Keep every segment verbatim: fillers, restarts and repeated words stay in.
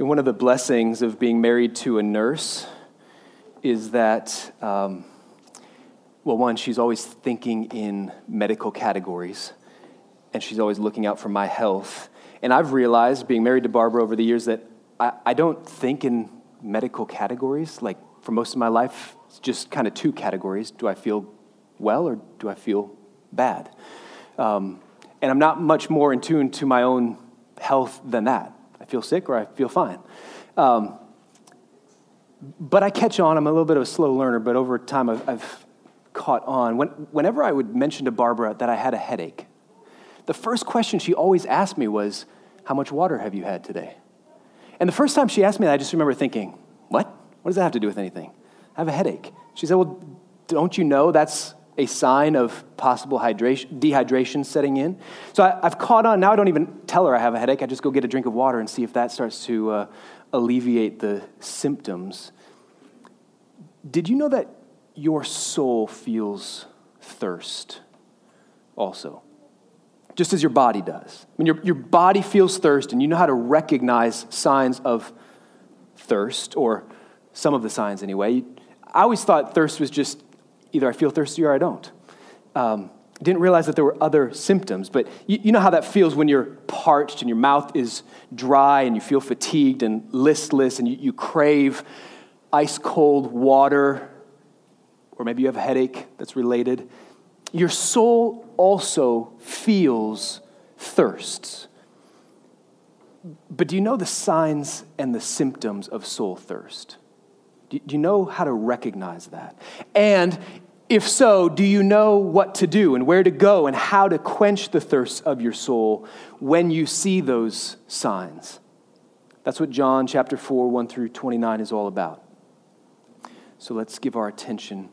One of the blessings of being married to a nurse is that, um, well, one, she's always thinking in medical categories, and she's always looking out for my health. And I've realized, being married to Barbara over the years, that I, I don't think in medical categories. Like, for most of my life, it's just kind of two categories. Do I feel well or do I feel bad? Um, and I'm not much more in tune to my own health than that. I feel sick or I feel fine. Um, but I catch on. I'm a little bit of a slow learner, but over time I've, I've caught on. When, whenever I would mention to Barbara that I had a headache, the first question she always asked me was, how much water have you had today? And the first time she asked me that, I just remember thinking, what? What does that have to do with anything? I have a headache. She said, well, don't you know that's a sign of possible hydration, dehydration setting in? So I, I've caught on. Now I don't even tell her I have a headache. I just go get a drink of water and see if that starts to uh, alleviate the symptoms. Did you know that your soul feels thirst also? Just as your body does. I mean, your, your body feels thirst, and you know how to recognize signs of thirst, or some of the signs anyway. I always thought thirst was just either I feel thirsty or I don't. Um, didn't realize that there were other symptoms, but you, you know how that feels when you're parched and your mouth is dry and you feel fatigued and listless, and you, you crave ice cold water, or maybe you have a headache that's related. Your soul also feels thirsts. But do you know the signs and the symptoms of soul thirst? Do you know how to recognize that? And if so, do you know what to do and where to go and how to quench the thirst of your soul when you see those signs? That's what John chapter four, one through twenty-nine is all about. So let's give our attention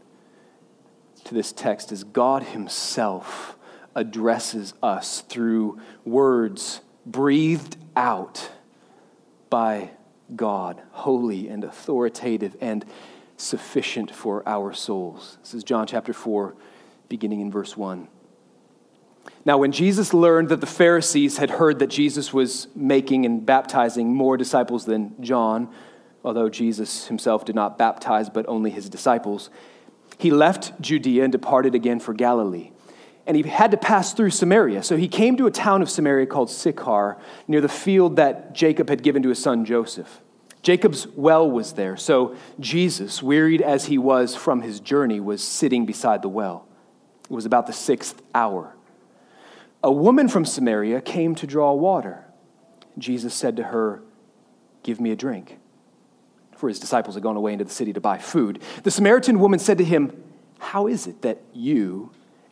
to this text as God himself addresses us through words breathed out by God, holy and authoritative and sufficient for our souls. This is John chapter four, beginning in verse one. Now, when Jesus learned that the Pharisees had heard that Jesus was making and baptizing more disciples than John, although Jesus himself did not baptize but only his disciples, he left Judea and departed again for Galilee. And he had to pass through Samaria. So he came to a town of Samaria called Sychar, near the field that Jacob had given to his son Joseph. Jacob's well was there. So Jesus, wearied as he was from his journey, was sitting beside the well. It was about the sixth hour. A woman from Samaria came to draw water. Jesus said to her, "Give me a drink," for his disciples had gone away into the city to buy food. The Samaritan woman said to him, "How is it that you,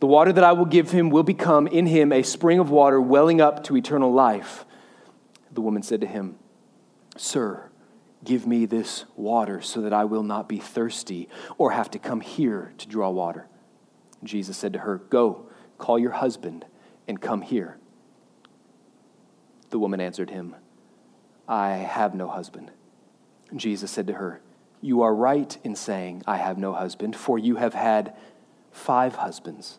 The water that I will give him will become in him a spring of water welling up to eternal life." The woman said to him, "Sir, give me this water so that I will not be thirsty or have to come here to draw water." Jesus said to her, "Go, call your husband and come here." The woman answered him, "I have no husband." Jesus said to her, "You are right in saying, 'I have no husband,' for you have had five husbands,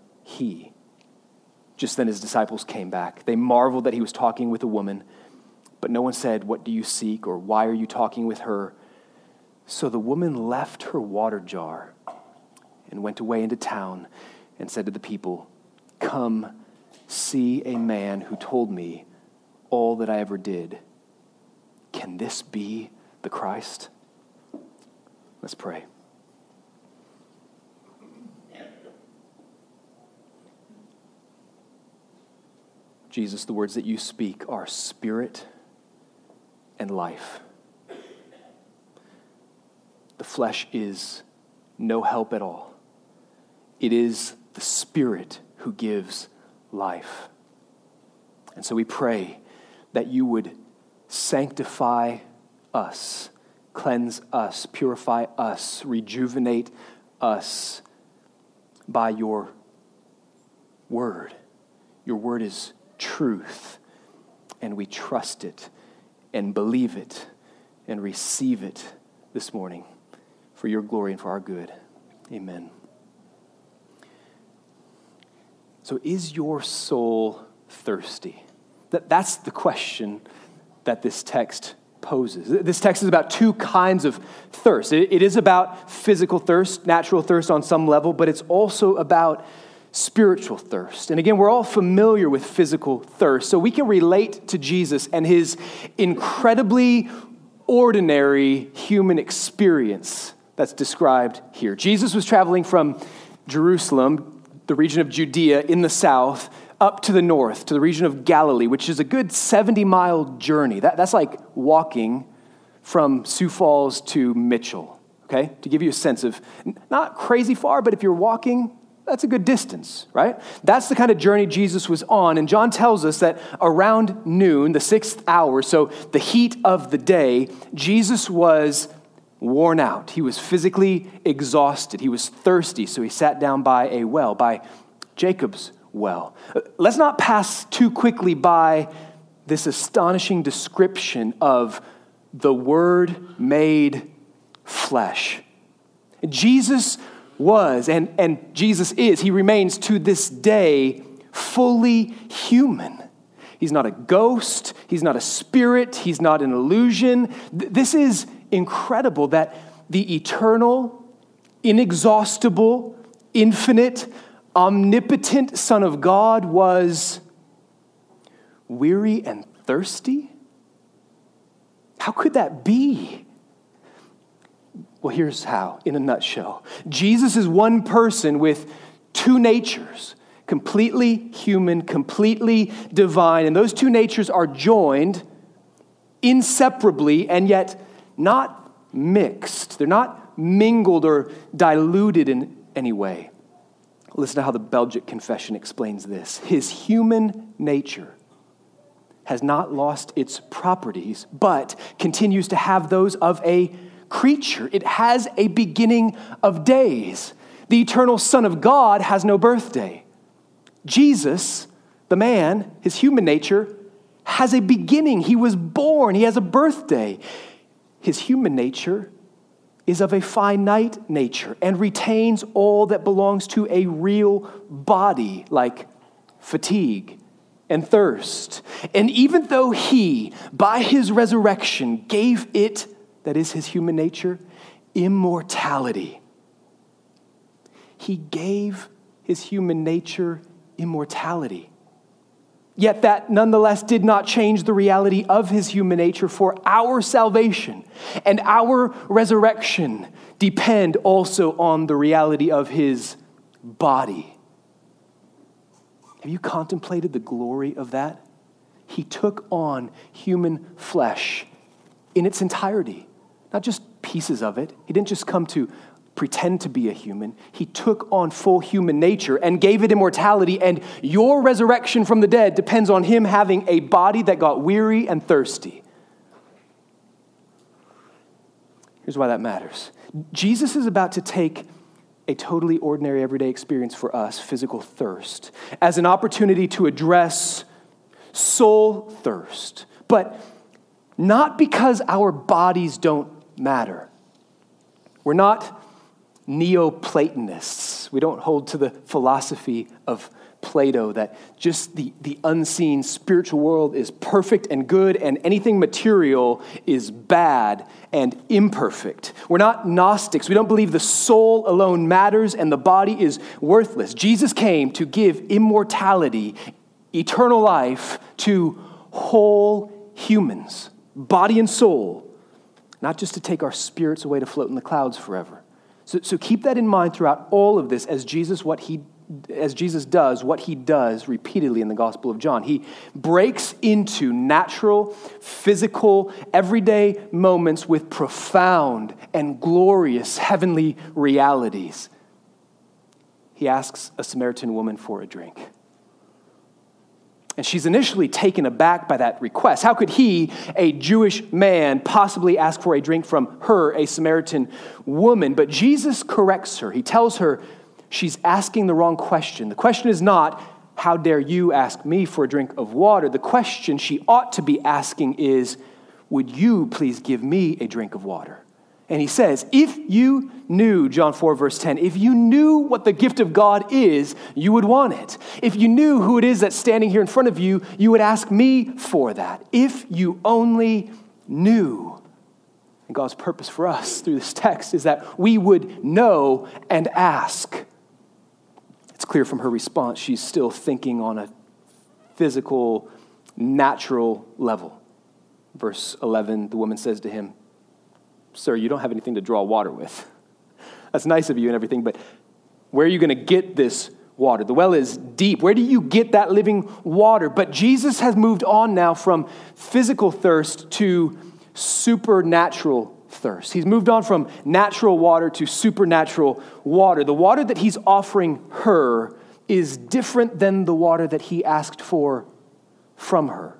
he. Just then his disciples came back. They marveled that he was talking with a woman, but no one said, what do you seek, or why are you talking with her? So the woman left her water jar and went away into town and said to the people, come see a man who told me all that I ever did. Can this be the Christ? Let's pray. Jesus, the words that you speak are spirit and life. The flesh is no help at all. It is the Spirit who gives life. And so we pray that you would sanctify us, cleanse us, purify us, rejuvenate us by your word. Your word is truth, and we trust it and believe it and receive it this morning for your glory and for our good. Amen. So is your soul thirsty? That, that's the question that this text poses. This text is about two kinds of thirst. It, it is about physical thirst, natural thirst on some level, but it's also about spiritual thirst. And again, we're all familiar with physical thirst, so we can relate to Jesus and his incredibly ordinary human experience that's described here. Jesus was traveling from Jerusalem, the region of Judea in the south, up to the north, to the region of Galilee, which is a good seventy-mile journey. That, that's like walking from Sioux Falls to Mitchell, okay? To give you a sense of, not crazy far, but if you're walking, that's a good distance, right? That's the kind of journey Jesus was on, and John tells us that around noon, the sixth hour, so the heat of the day, Jesus was worn out. He was physically exhausted. He was thirsty, so he sat down by a well, by Jacob's well. Let's not pass too quickly by this astonishing description of the Word made flesh. Jesus was, and, and Jesus is, he remains to this day fully human. He's not a ghost. He's not a spirit. He's not an illusion. This is incredible that the eternal, inexhaustible, infinite, omnipotent Son of God was weary and thirsty? How could that be? Well, here's how, in a nutshell. Jesus is one person with two natures, completely human, completely divine, and those two natures are joined inseparably and yet not mixed. They're not mingled or diluted in any way. Listen to how the Belgic Confession explains this. His human nature has not lost its properties, but continues to have those of a creature. It has a beginning of days. The eternal Son of God has no birthday. Jesus, the man, his human nature, has a beginning. He was born. He has a birthday. His human nature is of a finite nature and retains all that belongs to a real body, like fatigue and thirst. And even though he, by his resurrection, gave it, that is his human nature, immortality, he gave his human nature immortality. Yet that nonetheless did not change the reality of his human nature, for our salvation and our resurrection depend also on the reality of his body. Have you contemplated the glory of that? He took on human flesh in its entirety, not just pieces of it. He didn't just come to pretend to be a human. He took on full human nature and gave it immortality, and your resurrection from the dead depends on him having a body that got weary and thirsty. Here's why that matters. Jesus is about to take a totally ordinary everyday experience for us, physical thirst, as an opportunity to address soul thirst, but not because our bodies don't matter. We're not Neoplatonists. We don't hold to the philosophy of Plato that just the, the unseen spiritual world is perfect and good and anything material is bad and imperfect. We're not Gnostics. We don't believe the soul alone matters and the body is worthless. Jesus came to give immortality, eternal life to whole humans, body and soul, not just to take our spirits away to float in the clouds forever. So, so keep that in mind throughout all of this as Jesus what he as Jesus does what he does repeatedly in the Gospel of John. He breaks into natural, physical, everyday moments with profound and glorious heavenly realities. He asks a Samaritan woman for a drink. And she's initially taken aback by that request. How could he, a Jewish man, possibly ask for a drink from her, a Samaritan woman? But Jesus corrects her. He tells her she's asking the wrong question. The question is not, how dare you ask me for a drink of water? The question she ought to be asking is, would you please give me a drink of water? And he says, if you knew, John four, verse ten, if you knew what the gift of God is, you would want it. If you knew who it is that's standing here in front of you, you would ask me for that. If you only knew. And God's purpose for us through this text is that we would know and ask. It's clear from her response, she's still thinking on a physical, natural level. Verse eleven, the woman says to him, "Sir, you don't have anything to draw water with." That's nice of you and everything, but where are you going to get this water? The well is deep. Where do you get that living water? But Jesus has moved on now from physical thirst to supernatural thirst. He's moved on from natural water to supernatural water. The water that he's offering her is different than the water that he asked for from her.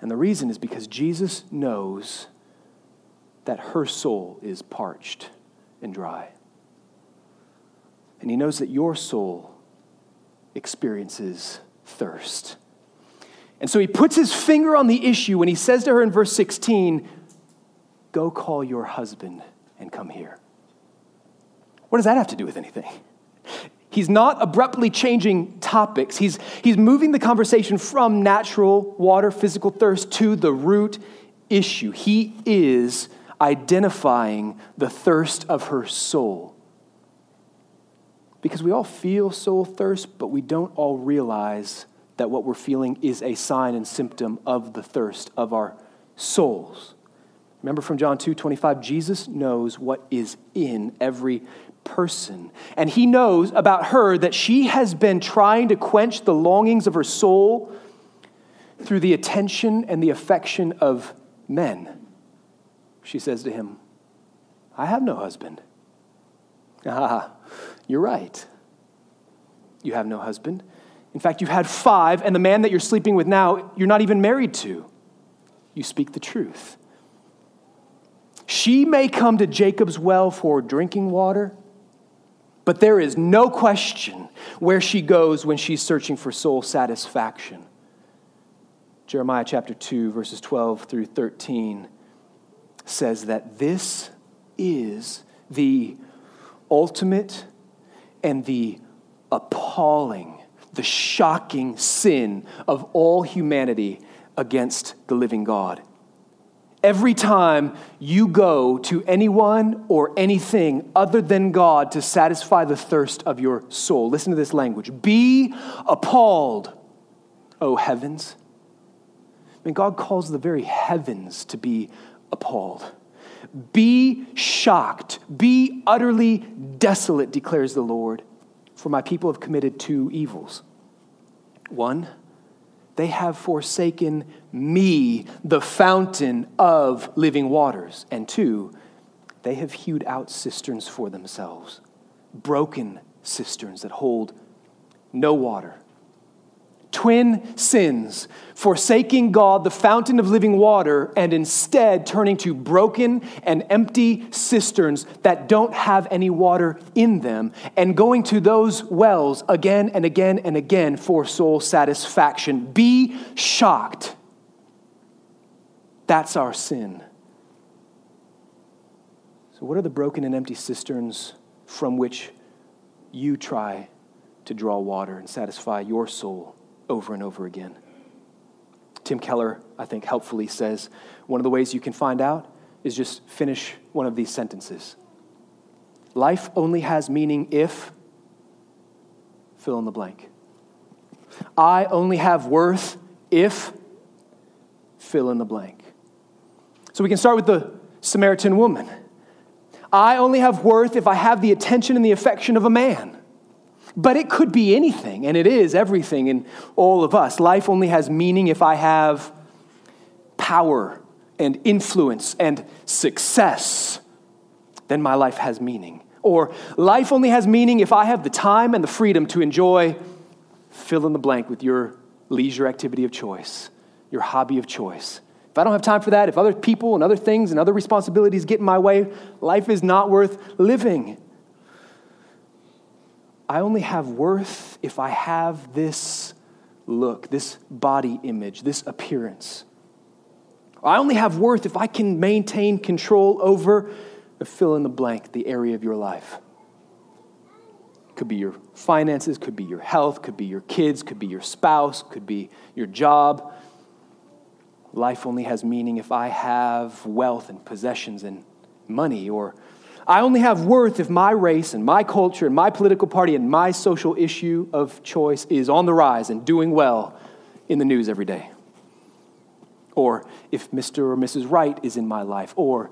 And the reason is because Jesus knows that her soul is parched and dry. And he knows that your soul experiences thirst. And so he puts his finger on the issue when he says to her in verse sixteen, "Go call your husband and come here." What does that have to do with anything? He's not abruptly changing topics. He's, he's moving the conversation from natural water, physical thirst, to the root issue. He is identifying the thirst of her soul. Because we all feel soul thirst, but we don't all realize that what we're feeling is a sign and symptom of the thirst of our souls. Remember from John two twenty-five, Jesus knows what is in every person. And he knows about her that she has been trying to quench the longings of her soul through the attention and the affection of men. She says to him, "I have no husband." Ah, you're right. You have no husband. In fact, you've had five, and the man that you're sleeping with now, you're not even married to. You speak the truth. She may come to Jacob's well for drinking water, but there is no question where she goes when she's searching for soul satisfaction. Jeremiah chapter two, verses twelve through thirteen says that this is the ultimate and the appalling, the shocking sin of all humanity against the living God. Every time you go to anyone or anything other than God to satisfy the thirst of your soul. Listen to this language. Be appalled, O heavens. I mean, God calls the very heavens to be appalled. Be shocked. Be utterly desolate, declares the Lord, for my people have committed two evils. One, they have forsaken me, the fountain of living waters. And two, they have hewed out cisterns for themselves, broken cisterns that hold no water. Twin sins, forsaking God, the fountain of living water, and instead turning to broken and empty cisterns that don't have any water in them, and going to those wells again and again and again for soul satisfaction. Be shocked. That's our sin. So what are the broken and empty cisterns from which you try to draw water and satisfy your soul over and over again? Tim Keller, I think, helpfully says, one of the ways you can find out is just finish one of these sentences. Life only has meaning if, fill in the blank. I only have worth if, fill in the blank. So we can start with the Samaritan woman. I only have worth if I have the attention and the affection of a man. But it could be anything, and it is everything in all of us. Life only has meaning if I have power and influence and success. Then my life has meaning. Or life only has meaning if I have the time and the freedom to enjoy fill in the blank with your leisure activity of choice, your hobby of choice. If I don't have time for that, if other people and other things and other responsibilities get in my way, life is not worth living. I only have worth if I have this look, this body image, this appearance. I only have worth if I can maintain control over the fill in the blank, the area of your life. Could be your finances, could be your health, could be your kids, could be your spouse, could be your job. Life only has meaning if I have wealth and possessions and money. Or I only have worth if my race and my culture and my political party and my social issue of choice is on the rise and doing well in the news every day. Or if Mister or Missus Wright is in my life. Or,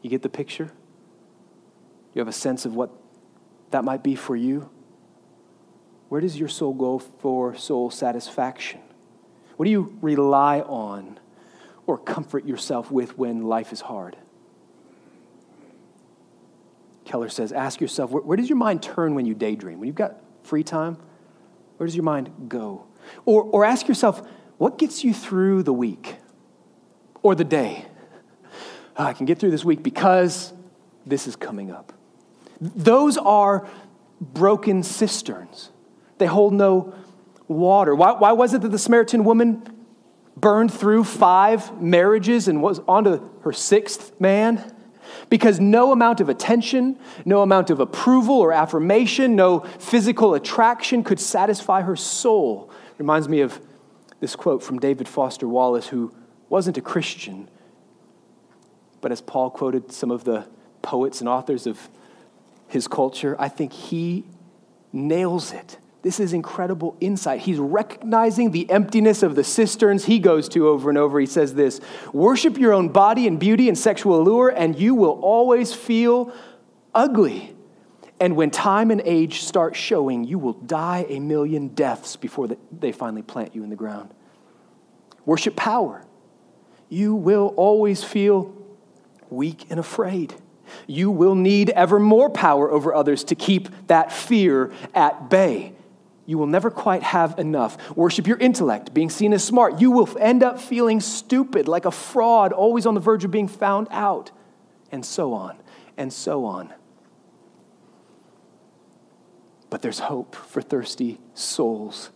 you get the picture? You have a sense of what that might be for you? Where does your soul go for soul satisfaction? What do you rely on or comfort yourself with when life is hard? Keller says, ask yourself, where, where does your mind turn when you daydream? When you've got free time, where does your mind go? Or, or ask yourself, what gets you through the week or the day? Oh, I can get through this week because this is coming up. Those are broken cisterns. They hold no water. Why, why was it that the Samaritan woman burned through five marriages and was onto her sixth man? Because no amount of attention, no amount of approval or affirmation, no physical attraction could satisfy her soul. Reminds me of this quote from David Foster Wallace, who wasn't a Christian, but as Paul quoted some of the poets and authors of his culture, I think he nails it. This is incredible insight. He's recognizing the emptiness of the cisterns he goes to over and over. He says this, worship your own body and beauty and sexual allure, and you will always feel ugly. And when time and age start showing, you will die a million deaths before they finally plant you in the ground. Worship power. You will always feel weak and afraid. You will need ever more power over others to keep that fear at bay. You will never quite have enough. Worship your intellect, being seen as smart. You will end up feeling stupid, like a fraud, always on the verge of being found out, and so on, and so on. But there's hope for thirsty souls.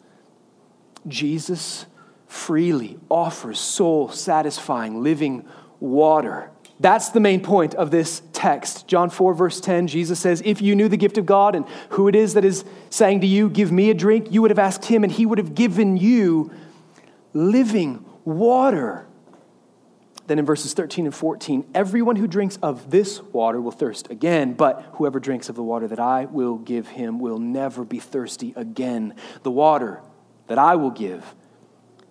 Jesus freely offers soul-satisfying, living water. That's the main point of this text. John four, verse ten, Jesus says, if you knew the gift of God and who it is that is saying to you, give me a drink, you would have asked him and he would have given you living water. Then in verses thirteen and fourteen, everyone who drinks of this water will thirst again, but whoever drinks of the water that I will give him will never be thirsty again. The water that I will give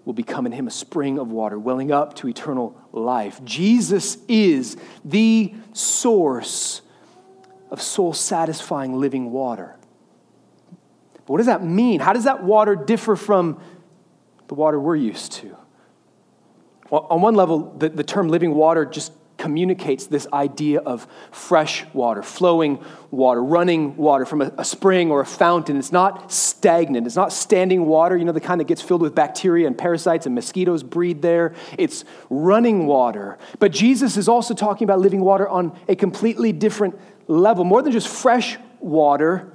will become in him a spring of water, welling up to eternal life. Jesus is the source of soul-satisfying living water. But what does that mean? How does that water differ from the water we're used to? Well, on one level, the, the term living water just communicates this idea of fresh water, flowing water, running water from a, a spring or a fountain. It's not stagnant. It's not standing water, you know, the kind that gets filled with bacteria and parasites and mosquitoes breed there. It's running water. But Jesus is also talking about living water on a completely different level. More than just fresh water,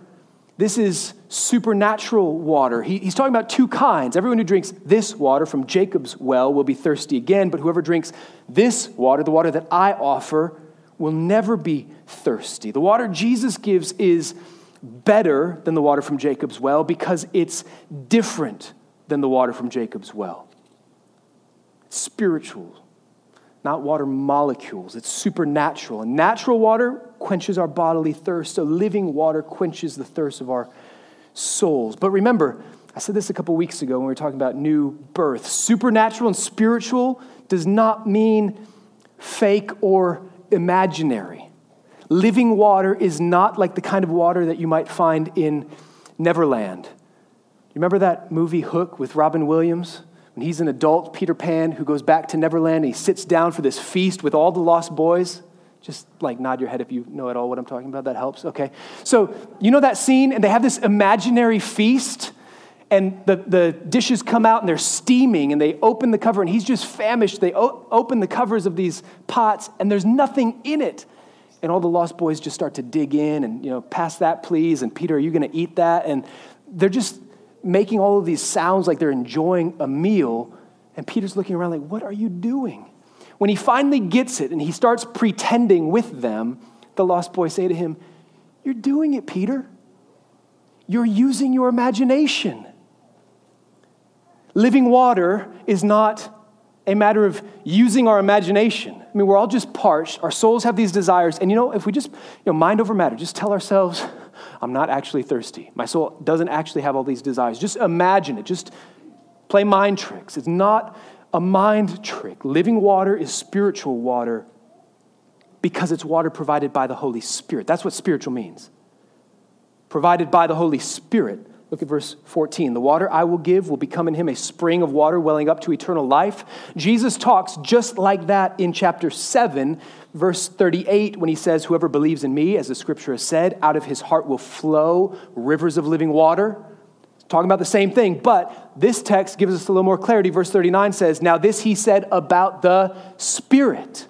this is supernatural water. He, he's talking about two kinds. Everyone who drinks this water from Jacob's well will be thirsty again, but whoever drinks this water, the water that I offer, will never be thirsty. The water Jesus gives is better than the water from Jacob's well because it's different than the water from Jacob's well. It's spiritual, not water molecules. It's supernatural. And natural water quenches our bodily thirst, so living water quenches the thirst of our souls. But remember, I said this a couple weeks ago when we were talking about new birth. Supernatural and spiritual does not mean fake or imaginary. Living water is not like the kind of water that you might find in Neverland. You remember that movie Hook with Robin Williams? When he's an adult Peter Pan who goes back to Neverland and he sits down for this feast with all the lost boys. Just like nod your head if you know at all what I'm talking about. That helps. Okay. So you know that scene, and they have this imaginary feast, and the, the dishes come out and they're steaming, and they open the cover, and he's just famished. They o- open the covers of these pots, and there's nothing in it. And all the lost boys just start to dig in and, you know, pass that, please. And Peter, are you going to eat that? And they're just making all of these sounds like they're enjoying a meal. And Peter's looking around like, what are you doing? When he finally gets it and he starts pretending with them, the lost boys say to him, you're doing it, Peter. You're using your imagination. Living water is not a matter of using our imagination. I mean, we're all just parched. Our souls have these desires. And you know, if we just, you know, mind over matter, just tell ourselves, I'm not actually thirsty. My soul doesn't actually have all these desires. Just imagine it. Just play mind tricks. It's not a mind trick. Living water is spiritual water because it's water provided by the Holy Spirit. That's what spiritual means. Provided by the Holy Spirit. Look at verse fourteen. The water I will give will become in him a spring of water welling up to eternal life. Jesus talks just like that in chapter seven, verse thirty-eight, when he says, whoever believes in me, as the scripture has said, out of his heart will flow rivers of living water. Talking about the same thing, but this text gives us a little more clarity. Verse thirty-nine says, now this he said about the Spirit.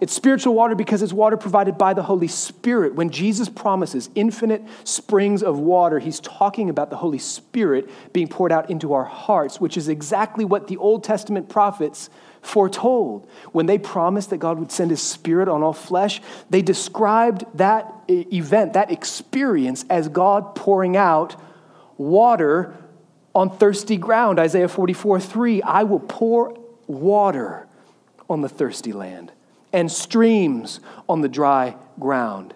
It's spiritual water because it's water provided by the Holy Spirit. When Jesus promises infinite springs of water, he's talking about the Holy Spirit being poured out into our hearts, which is exactly what the Old Testament prophets foretold. When they promised that God would send his Spirit on all flesh, they described that event, that experience, as God pouring out water on thirsty ground. Isaiah forty-four three, I will pour water on the thirsty land and streams on the dry ground,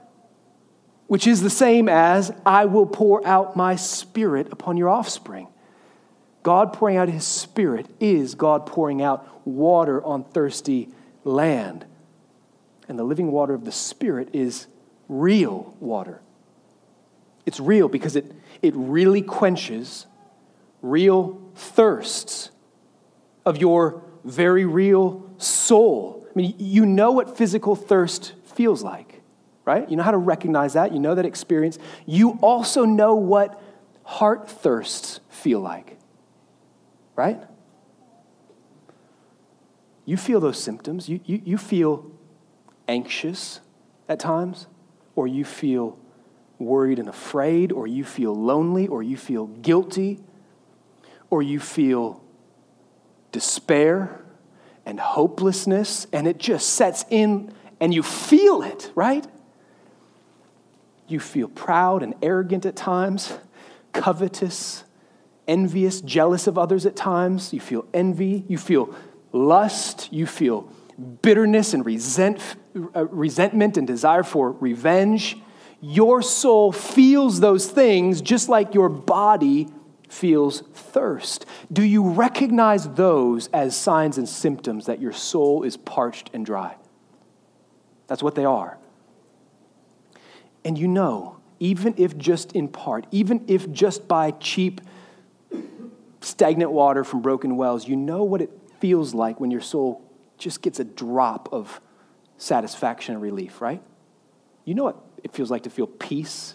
which is the same as I will pour out my Spirit upon your offspring. God pouring out his Spirit is God pouring out water on thirsty land. And the living water of the Spirit is real water. It's real because it It really quenches real thirsts of your very real soul. I mean, you know what physical thirst feels like, right? You know how to recognize that. You know that experience. You also know what heart thirsts feel like, right? You feel those symptoms. You, you, you feel anxious at times, or you feel worried and afraid, or you feel lonely, or you feel guilty, or you feel despair and hopelessness, and it just sets in and you feel it, right? You feel proud and arrogant at times, covetous, envious, jealous of others at times. You feel envy, you feel lust, you feel bitterness and resent, uh, resentment and desire for revenge. Your soul feels those things just like your body feels thirst. Do you recognize those as signs and symptoms that your soul is parched and dry? That's what they are. And you know, even if just in part, even if just by cheap, stagnant water from broken wells, you know what it feels like when your soul just gets a drop of satisfaction and relief, right? You know what it feels like to feel peace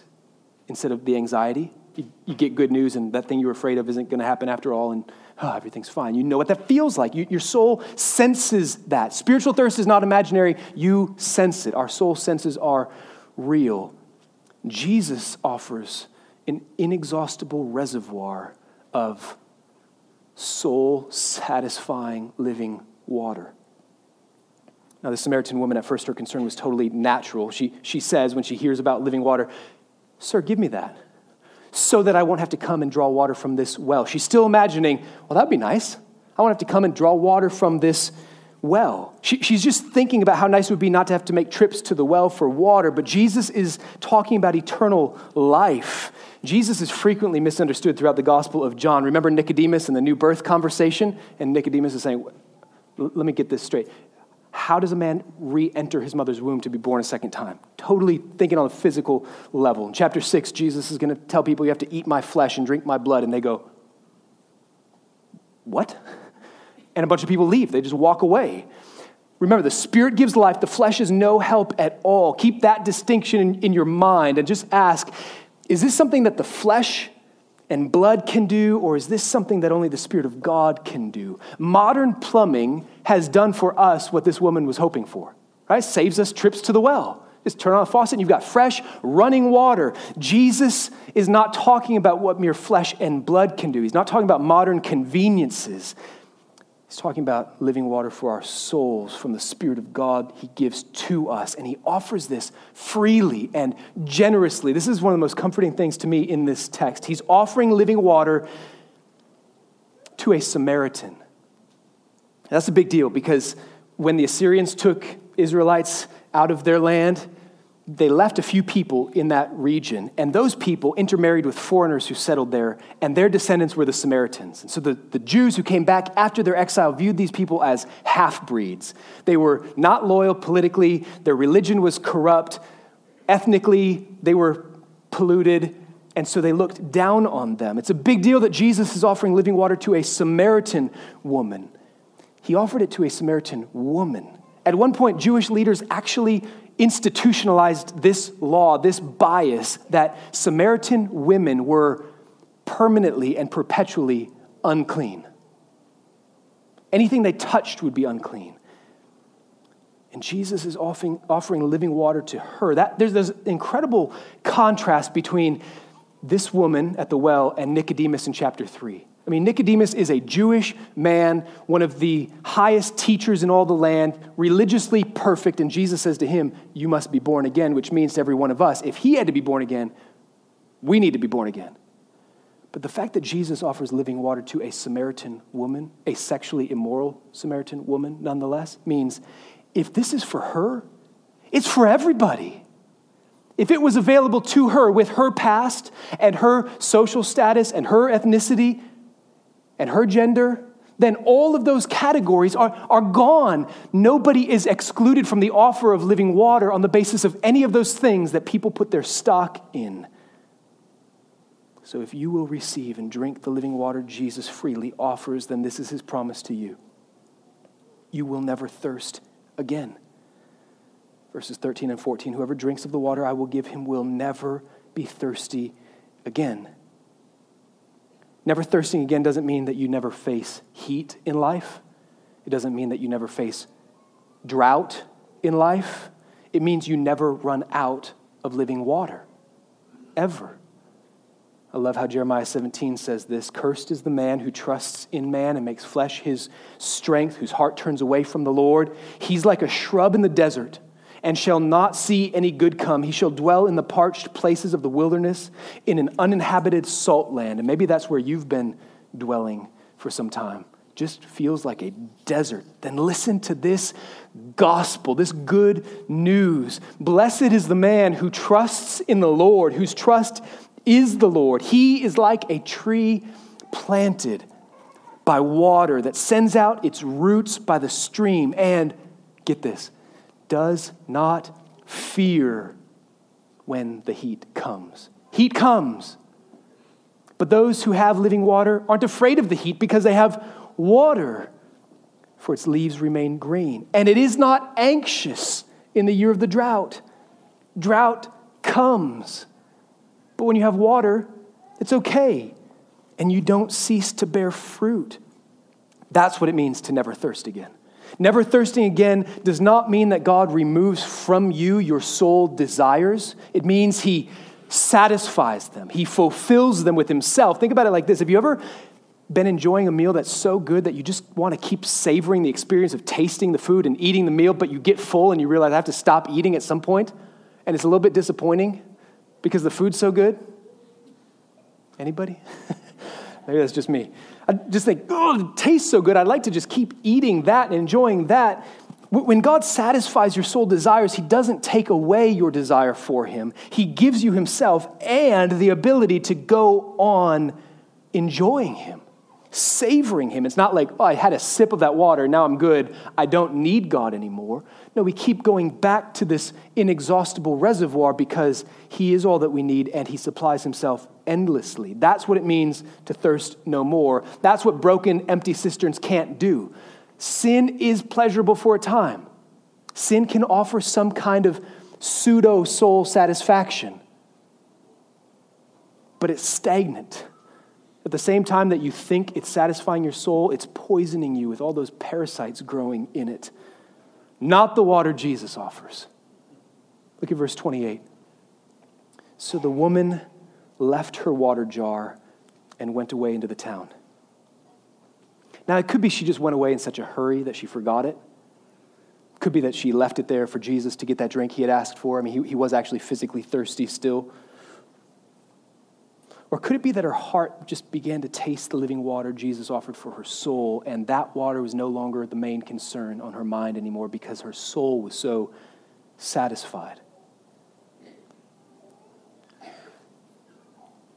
instead of the anxiety. You, you get good news and that thing you were afraid of isn't going to happen after all, and oh, everything's fine. You know what that feels like. You, your soul senses that. Spiritual thirst is not imaginary. You sense it. Our soul senses are real. Jesus offers an inexhaustible reservoir of soul-satisfying living water. Now, the Samaritan woman, at first her concern was totally natural. She, she says when she hears about living water, "Sir, give me that, so that I won't have to come and draw water from this well." She's still imagining, well, that'd be nice. I won't have to come and draw water from this well. She, she's just thinking about how nice it would be not to have to make trips to the well for water, but Jesus is talking about eternal life. Jesus is frequently misunderstood throughout the Gospel of John. Remember Nicodemus and the new birth conversation? And Nicodemus is saying, let me get this straight. How does a man re-enter his mother's womb to be born a second time? Totally thinking on a physical level. In chapter six, Jesus is going to tell people, you have to eat my flesh and drink my blood. And they go, what? And a bunch of people leave. They just walk away. Remember, the Spirit gives life. The flesh is no help at all. Keep that distinction in, in your mind and just ask, is this something that the flesh and blood can do, or is this something that only the Spirit of God can do? Modern plumbing has done for us what this woman was hoping for, right? Saves us trips to the well. Just turn on a faucet and you've got fresh running water. Jesus is not talking about what mere flesh and blood can do. He's not talking about modern conveniences. He's talking about living water for our souls from the Spirit of God he gives to us. And he offers this freely and generously. This is one of the most comforting things to me in this text. He's offering living water to a Samaritan. And that's a big deal, because when the Assyrians took Israelites out of their land, they left a few people in that region. And those people intermarried with foreigners who settled there, and their descendants were the Samaritans. And so the, the Jews who came back after their exile viewed these people as half-breeds. They were not loyal politically. Their religion was corrupt. Ethnically, they were polluted. And so they looked down on them. It's a big deal that Jesus is offering living water to a Samaritan woman. He offered it to a Samaritan woman. At one point, Jewish leaders actually institutionalized this law, this bias, that Samaritan women were permanently and perpetually unclean. Anything they touched would be unclean. And Jesus is offering, offering living water to her. That, there's this incredible contrast between this woman at the well and Nicodemus in chapter three. I mean, Nicodemus is a Jewish man, one of the highest teachers in all the land, religiously perfect, and Jesus says to him, you must be born again, which means to every one of us, if he had to be born again, we need to be born again. But the fact that Jesus offers living water to a Samaritan woman, a sexually immoral Samaritan woman nonetheless, means if this is for her, it's for everybody. If it was available to her with her past and her social status and her ethnicity and her gender, then all of those categories are, are gone. Nobody is excluded from the offer of living water on the basis of any of those things that people put their stock in. So if you will receive and drink the living water Jesus freely offers, then this is his promise to you. You will never thirst again. Verses thirteen and fourteen, whoever drinks of the water I will give him will never be thirsty again. Never thirsting again doesn't mean that you never face heat in life. It doesn't mean that you never face drought in life. It means you never run out of living water, ever. I love how Jeremiah seventeen says this, cursed is the man who trusts in man and makes flesh his strength, whose heart turns away from the Lord. He's like a shrub in the desert, and shall not see any good come. He shall dwell in the parched places of the wilderness, in an uninhabited salt land. And maybe that's where you've been dwelling for some time. Just feels like a desert. Then listen to this gospel, this good news. Blessed is the man who trusts in the Lord, whose trust is the Lord. He is like a tree planted by water that sends out its roots by the stream. And get this, does not fear when the heat comes. Heat comes. But those who have living water aren't afraid of the heat because they have water, for its leaves remain green. And it is not anxious in the year of the drought. Drought comes. But when you have water, it's okay. And you don't cease to bear fruit. That's what it means to never thirst again. Never thirsting again does not mean that God removes from you your soul desires. It means he satisfies them. He fulfills them with himself. Think about it like this. Have you ever been enjoying a meal that's so good that you just want to keep savoring the experience of tasting the food and eating the meal, but you get full and you realize I have to stop eating at some point, and it's a little bit disappointing because the food's so good? Anybody? Maybe that's just me. I just think, oh, it tastes so good. I'd like to just keep eating that and enjoying that. When God satisfies your soul desires, he doesn't take away your desire for him. He gives you himself and the ability to go on enjoying him, savoring him. It's not like, oh, I had a sip of that water. Now I'm good. I don't need God anymore. No, we keep going back to this inexhaustible reservoir because he is all that we need and he supplies himself endlessly. That's what it means to thirst no more. That's what broken, empty cisterns can't do. Sin is pleasurable for a time. Sin can offer some kind of pseudo soul satisfaction, but it's stagnant. At the same time that you think it's satisfying your soul, it's poisoning you with all those parasites growing in it. Not the water Jesus offers. Look at verse twenty-eight. So the woman left her water jar and went away into the town. Now, it could be she just went away in such a hurry that she forgot it. Could be that she left it there for Jesus to get that drink he had asked for. I mean, he, he was actually physically thirsty still. Or could it be that her heart just began to taste the living water Jesus offered for her soul, and that water was no longer the main concern on her mind anymore because her soul was so satisfied?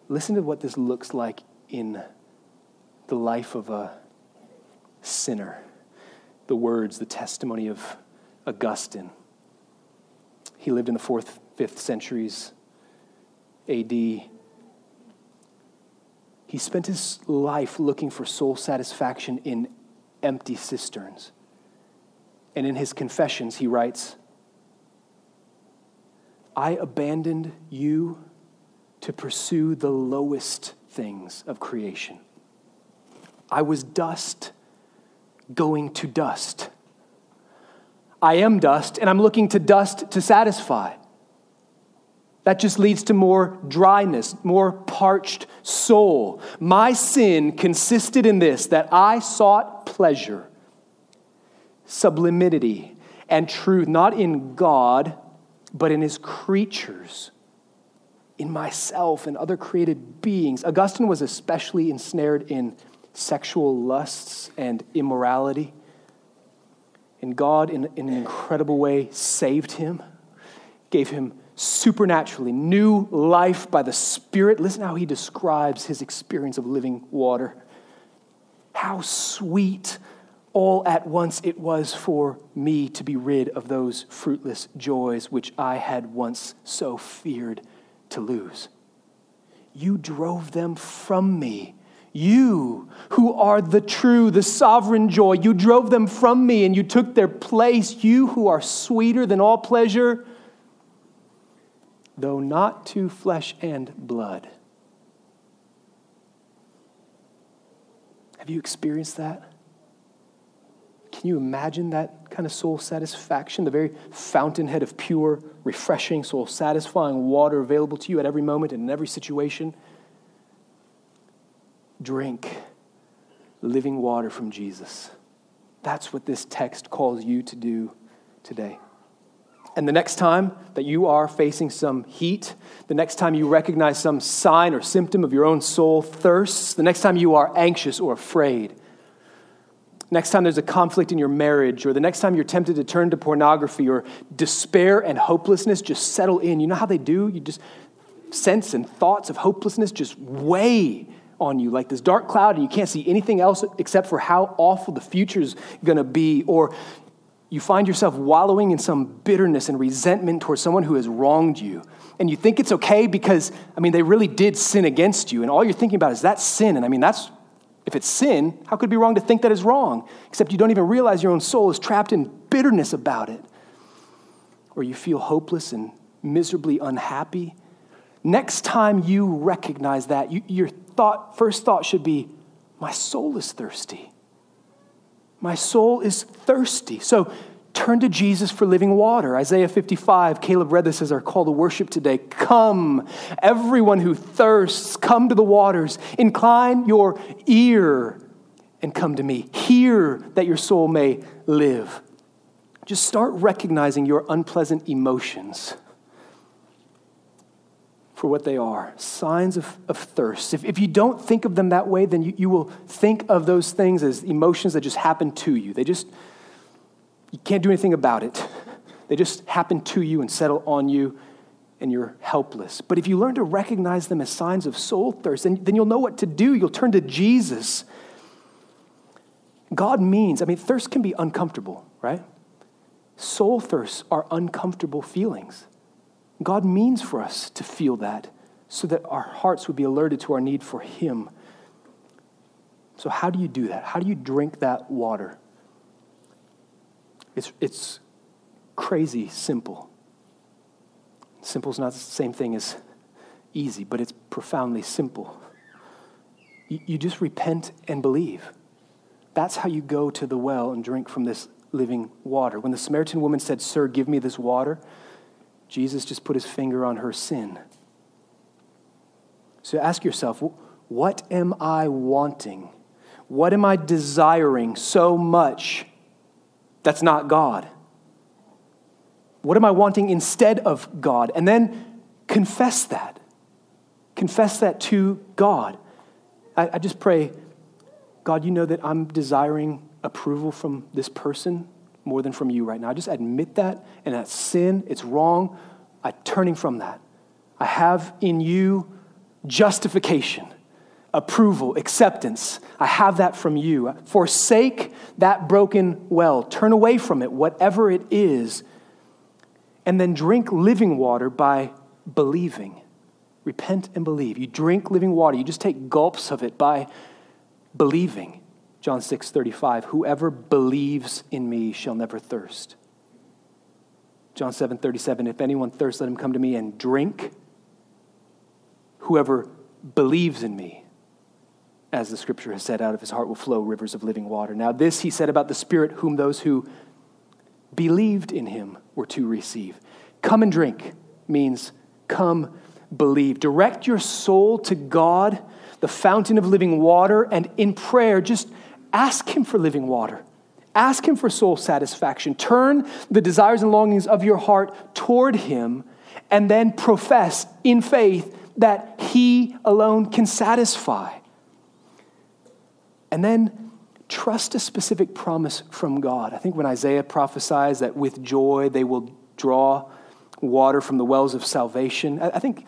Listen to what this looks like in the life of a sinner. The words, the testimony of Augustine. He lived in the fourth, fifth centuries A D. He spent his life looking for soul satisfaction in empty cisterns. And in his Confessions, he writes, I abandoned you to pursue the lowest things of creation. I was dust going to dust. I am dust, and I'm looking to dust to satisfy. That just leads to more dryness, more parched soul. My sin consisted in this, that I sought pleasure, sublimity, and truth, not in God, but in his creatures, in myself and other created beings. Augustine was especially ensnared in sexual lusts and immorality. And God, in, in an incredible way, saved him, gave him supernaturally new life by the Spirit. Listen how he describes his experience of living water. How sweet all at once it was for me to be rid of those fruitless joys which I had once so feared to lose. You drove them from me. You, who are the true, the sovereign joy, you drove them from me and you took their place. You, who are sweeter than all pleasure, though not to flesh and blood. Have you experienced that? Can you imagine that kind of soul satisfaction, the very fountainhead of pure, refreshing, soul-satisfying water available to you at every moment and in every situation? Drink living water from Jesus. That's what this text calls you to do today. And the next time that you are facing some heat, the next time you recognize some sign or symptom of your own soul thirsts, the next time you are anxious or afraid, next time there's a conflict in your marriage, or the next time you're tempted to turn to pornography, or despair and hopelessness just settle in. You know how they do? You just sense and thoughts of hopelessness just weigh on you like this dark cloud, and you can't see anything else except for how awful the future's gonna be. Or you find yourself wallowing in some bitterness and resentment towards someone who has wronged you. And you think it's okay because, I mean, they really did sin against you. And all you're thinking about is that sin. And I mean, that's, if it's sin, how could it be wrong to think that is wrong? Except you don't even realize your own soul is trapped in bitterness about it. or you feel hopeless and miserably unhappy, next time you recognize that, you, your thought, first thought should be, my soul is thirsty. My soul is thirsty. So turn to Jesus for living water. Isaiah fifty-five, Caleb read this as our call to worship today. Come, everyone who thirsts, come to the waters. Incline your ear and come to me. Hear that your soul may live. Just start recognizing your unpleasant emotions for what they are, signs of, of thirst. If, if you don't think of them that way, then you, you will think of those things as emotions that just happen to you. They just, you can't do anything about it. They just happen to you and settle on you, and you're helpless. But if you learn to recognize them as signs of soul thirst, then, then you'll know what to do. You'll turn to Jesus. God means, I mean, thirst can be uncomfortable, right? Soul thirsts are uncomfortable feelings. God means for us to feel that so that our hearts would be alerted to our need for him. So how do you do that? How do you drink that water? It's it's crazy simple. Simple is not the same thing as easy, but it's profoundly simple. You, you just repent and believe. That's how you go to the well and drink from this living water. When the Samaritan woman said, "Sir, give me this water," Jesus just put his finger on her sin. So ask yourself, what am I wanting? What am I desiring so much that's not God? What am I wanting instead of God? And then confess that. Confess that to God. I, I just pray, God, you know that I'm desiring approval from this person more than from you right now. I just admit that, and that's sin, it's wrong. I'm turning from that. I have in you justification, approval, acceptance. I have that from you. Forsake that broken well. Turn away from it, whatever it is, and then drink living water by believing. Repent and believe. You drink living water. You just take gulps of it by believing. John six thirty-five, whoever believes in me shall never thirst. John seven thirty-seven, if anyone thirsts, let him come to me and drink. Whoever believes in me, as the scripture has said, out of his heart will flow rivers of living water. Now this he said about the Spirit, whom those who believed in him were to receive. Come and drink means come believe. Direct your soul to God, the fountain of living water, and in prayer, just ask him for living water. Ask him for soul satisfaction. Turn the desires and longings of your heart toward him, and then profess in faith that he alone can satisfy. And then trust a specific promise from God. I think when Isaiah prophesies that with joy they will draw water from the wells of salvation, I think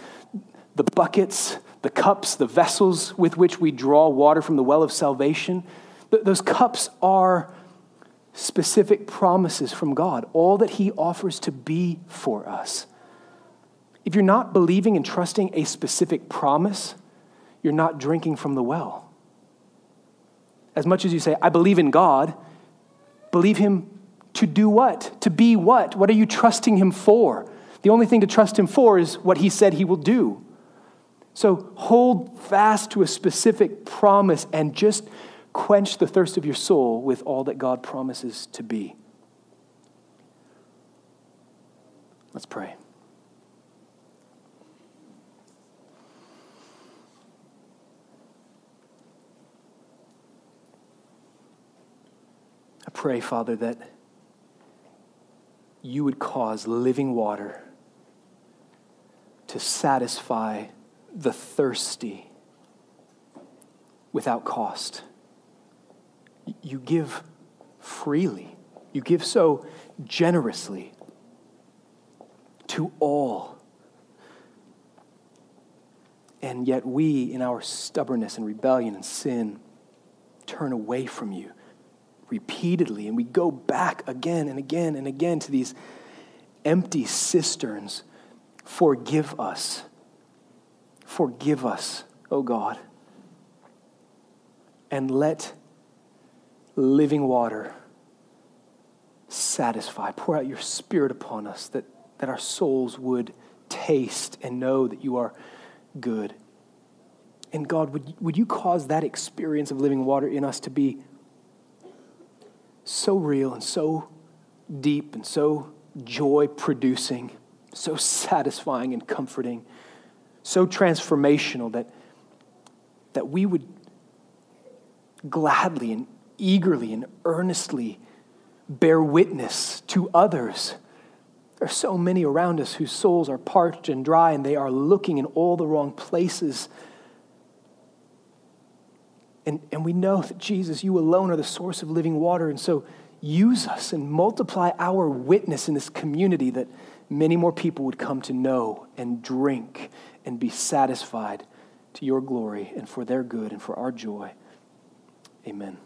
the buckets, the cups, the vessels with which we draw water from the well of salvation, th- those cups are specific promises from God, all that he offers to be for us. If you're not believing and trusting a specific promise, you're not drinking from the well. As much as you say, I believe in God, believe him to do what? To be what? What are you trusting him for? The only thing to trust him for is what he said he will do. So hold fast to a specific promise and just quench the thirst of your soul with all that God promises to be. Let's pray. I pray, Father, that you would cause living water to satisfy the thirsty without cost. You give freely. You give so generously to all. And yet we, in our stubbornness and rebellion and sin, turn away from you repeatedly. And we go back again and again and again to these empty cisterns. Forgive us. Forgive us, O God, and let living water satisfy. Pour out your Spirit upon us that that our souls would taste and know that you are good. And God, would, would you cause that experience of living water in us to be so real and so deep and so joy-producing, so satisfying and comforting, so transformational that, that we would gladly and eagerly and earnestly bear witness to others. There are so many around us whose souls are parched and dry, and they are looking in all the wrong places. And, and we know that, Jesus, you alone are the source of living water, and so use us and multiply our witness in this community that many more people would come to know and drink and be satisfied to your glory and for their good and for our joy. Amen.